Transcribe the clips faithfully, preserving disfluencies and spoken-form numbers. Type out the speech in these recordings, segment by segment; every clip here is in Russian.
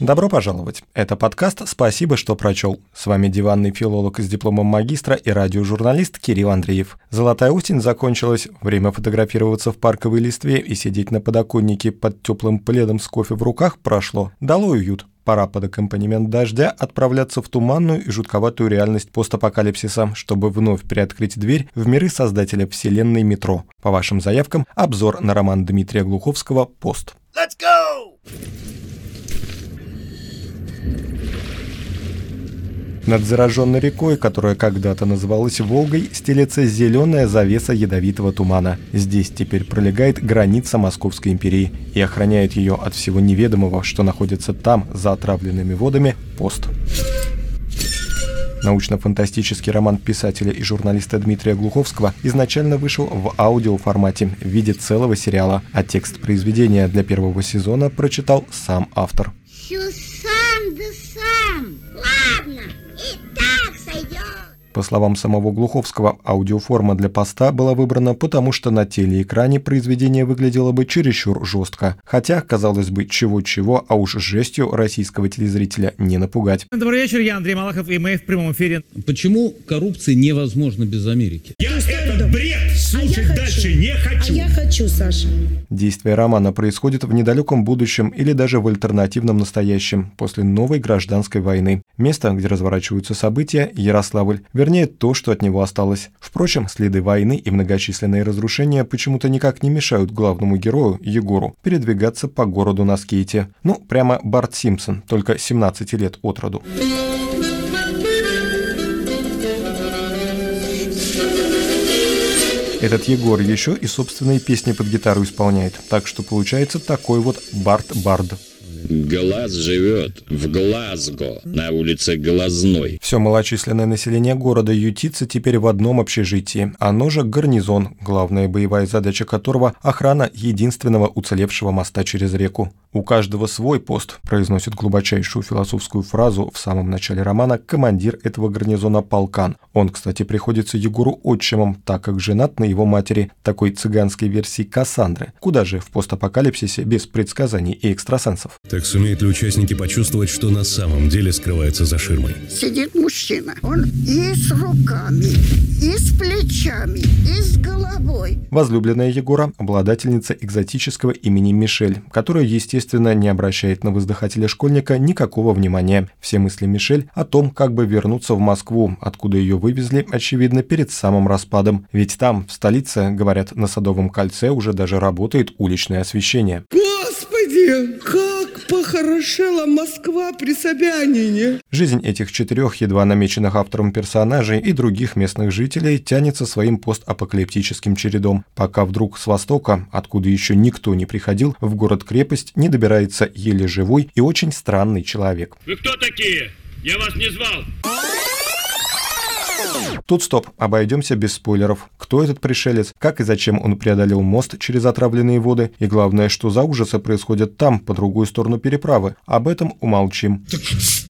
Добро пожаловать! Это подкаст «Спасибо, что прочел». С вами диванный филолог с дипломом магистра и радиожурналист Кирилл Андреев. Золотая осень закончилась, время фотографироваться в парковой листве и сидеть на подоконнике под теплым пледом с кофе в руках прошло. Дало уют. Пора под аккомпанемент дождя отправляться в туманную и жутковатую реальность постапокалипсиса, чтобы вновь приоткрыть дверь в миры создателя вселенной «Метро». По вашим заявкам, обзор на роман Дмитрия Глуховского «Пост». Let's go! Над зараженной рекой, которая когда-то называлась Волгой, стелется зеленая завеса ядовитого тумана. Здесь теперь пролегает граница Московской империи и охраняет ее от всего неведомого, что находится там, за отравленными водами, пост. Научно-фантастический роман писателя и журналиста Дмитрия Глуховского изначально вышел в аудиоформате в виде целого сериала, а текст произведения для первого сезона прочитал сам автор. По словам самого Глуховского, аудиоформа для поста была выбрана потому, что на телеэкране произведение выглядело бы чересчур жестко. Хотя, казалось бы, чего-чего, а уж жестью российского телезрителя не напугать. Добрый вечер, я Андрей Малахов, и мы в прямом эфире. Почему коррупция невозможна без Америки? Я этот бред слушать а я дальше хочу. не хочу. А я хочу, Саша. Действие романа происходит в недалеком будущем или даже в альтернативном настоящем, после новой гражданской войны. Место, где разворачиваются события, Ярославль. Вернее, то, что от него осталось. Впрочем, следы войны и многочисленные разрушения почему-то никак не мешают главному герою, Егору, передвигаться по городу на скейте. Ну, прямо Барт Симпсон, только семнадцати лет от роду. Этот Егор еще и собственные песни под гитару исполняет, так что получается такой вот Барт-Бард. Глаз живет в Глазго, на улице Глазной. Все малочисленное население города ютится теперь в одном общежитии. Оно же гарнизон, главная боевая задача которого – охрана единственного уцелевшего моста через реку. «У каждого свой пост», – произносит глубочайшую философскую фразу в самом начале романа командир этого гарнизона Полкан. Он, кстати, приходится Егору отчимом, так как женат на его матери, такой цыганской версии Кассандры. Куда же в постапокалипсисе без предсказаний и экстрасенсов? Так сумеют ли участники почувствовать, что на самом деле скрывается за ширмой? Сидит мужчина. Он и с руками, и с плечами, и с головой. Возлюбленная Егора – обладательница экзотического имени Мишель, которая, естественно, Естественно, не обращает на воздыхателя школьника никакого внимания. Все мысли Мишель о том, как бы вернуться в Москву, откуда ее вывезли, очевидно, перед самым распадом. Ведь там, в столице, говорят, на Садовом кольце уже даже работает уличное освещение. Господи, как похорошела Москва при Собянине! Жизнь этих четырех едва намеченных автором персонажей и других местных жителей тянется своим постапокалиптическим чередом, пока вдруг с востока, откуда еще никто не приходил, в город-крепость не добирается еле живой и очень странный человек. Вы кто такие? Я вас не звал! Тут стоп, обойдемся без спойлеров. Кто этот пришелец, как и зачем он преодолел мост через отравленные воды, и главное, что за ужасы происходят там, по другую сторону переправы. Об этом умолчим.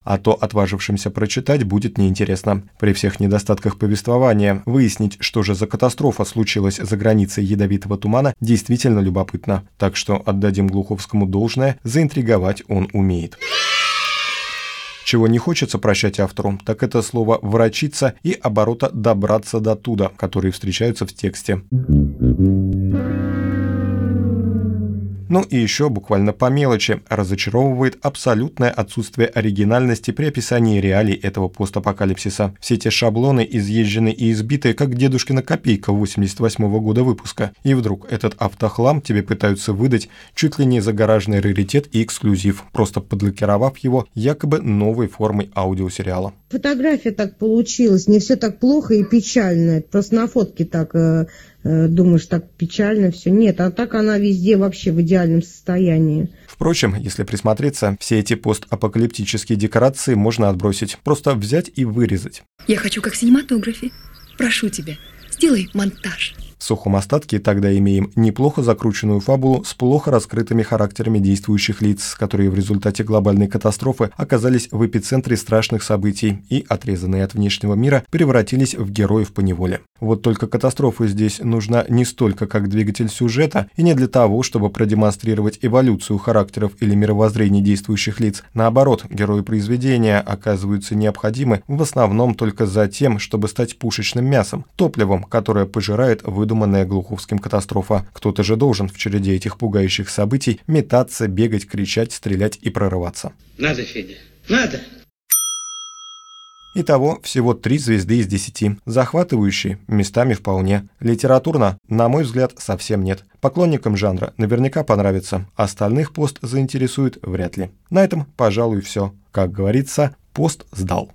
А то отважившимся прочитать будет неинтересно. При всех недостатках повествования выяснить, что же за катастрофа случилась за границей ядовитого тумана, действительно любопытно. Так что отдадим Глуховскому должное, заинтриговать он умеет. Чего не хочется прощать автору, так это слово «врачиться» и оборота «добраться до туда», которые встречаются в тексте. Ну и еще буквально по мелочи разочаровывает абсолютное отсутствие оригинальности при описании реалий этого постапокалипсиса. Все те шаблоны изъезжены и избиты, как дедушкина копейка восемьдесят восьмого года выпуска. И вдруг этот автохлам тебе пытаются выдать чуть ли не за гаражный раритет и эксклюзив, просто подлакировав его якобы новой формой аудиосериала. Фотография так получилась, не все так плохо и печально. Просто на фотке так э, э, думаешь, так печально все. Нет, а так она везде вообще в идеальном состоянии. Впрочем, если присмотреться, все эти постапокалиптические декорации можно отбросить. Просто взять и вырезать. Я хочу как в синематографе. Прошу тебя, сделай монтаж. В сухом остатке тогда имеем неплохо закрученную фабулу с плохо раскрытыми характерами действующих лиц, которые в результате глобальной катастрофы оказались в эпицентре страшных событий и, отрезанные от внешнего мира, превратились в героев поневоле. Вот только катастрофа здесь нужна не столько как двигатель сюжета и не для того, чтобы продемонстрировать эволюцию характеров или мировоззрений действующих лиц. Наоборот, герои произведения оказываются необходимы в основном только за тем, чтобы стать пушечным мясом, топливом, которое пожирает выдуманная Глуховским катастрофа. Кто-то же должен в череде этих пугающих событий метаться, бегать, кричать, стрелять и прорываться. Надо, Федя, надо! Итого всего три звезды из десяти. Захватывающие, местами вполне. Литературно, на мой взгляд, совсем нет. Поклонникам жанра наверняка понравится. Остальных пост заинтересует вряд ли. На этом, пожалуй, все. Как говорится, пост сдал.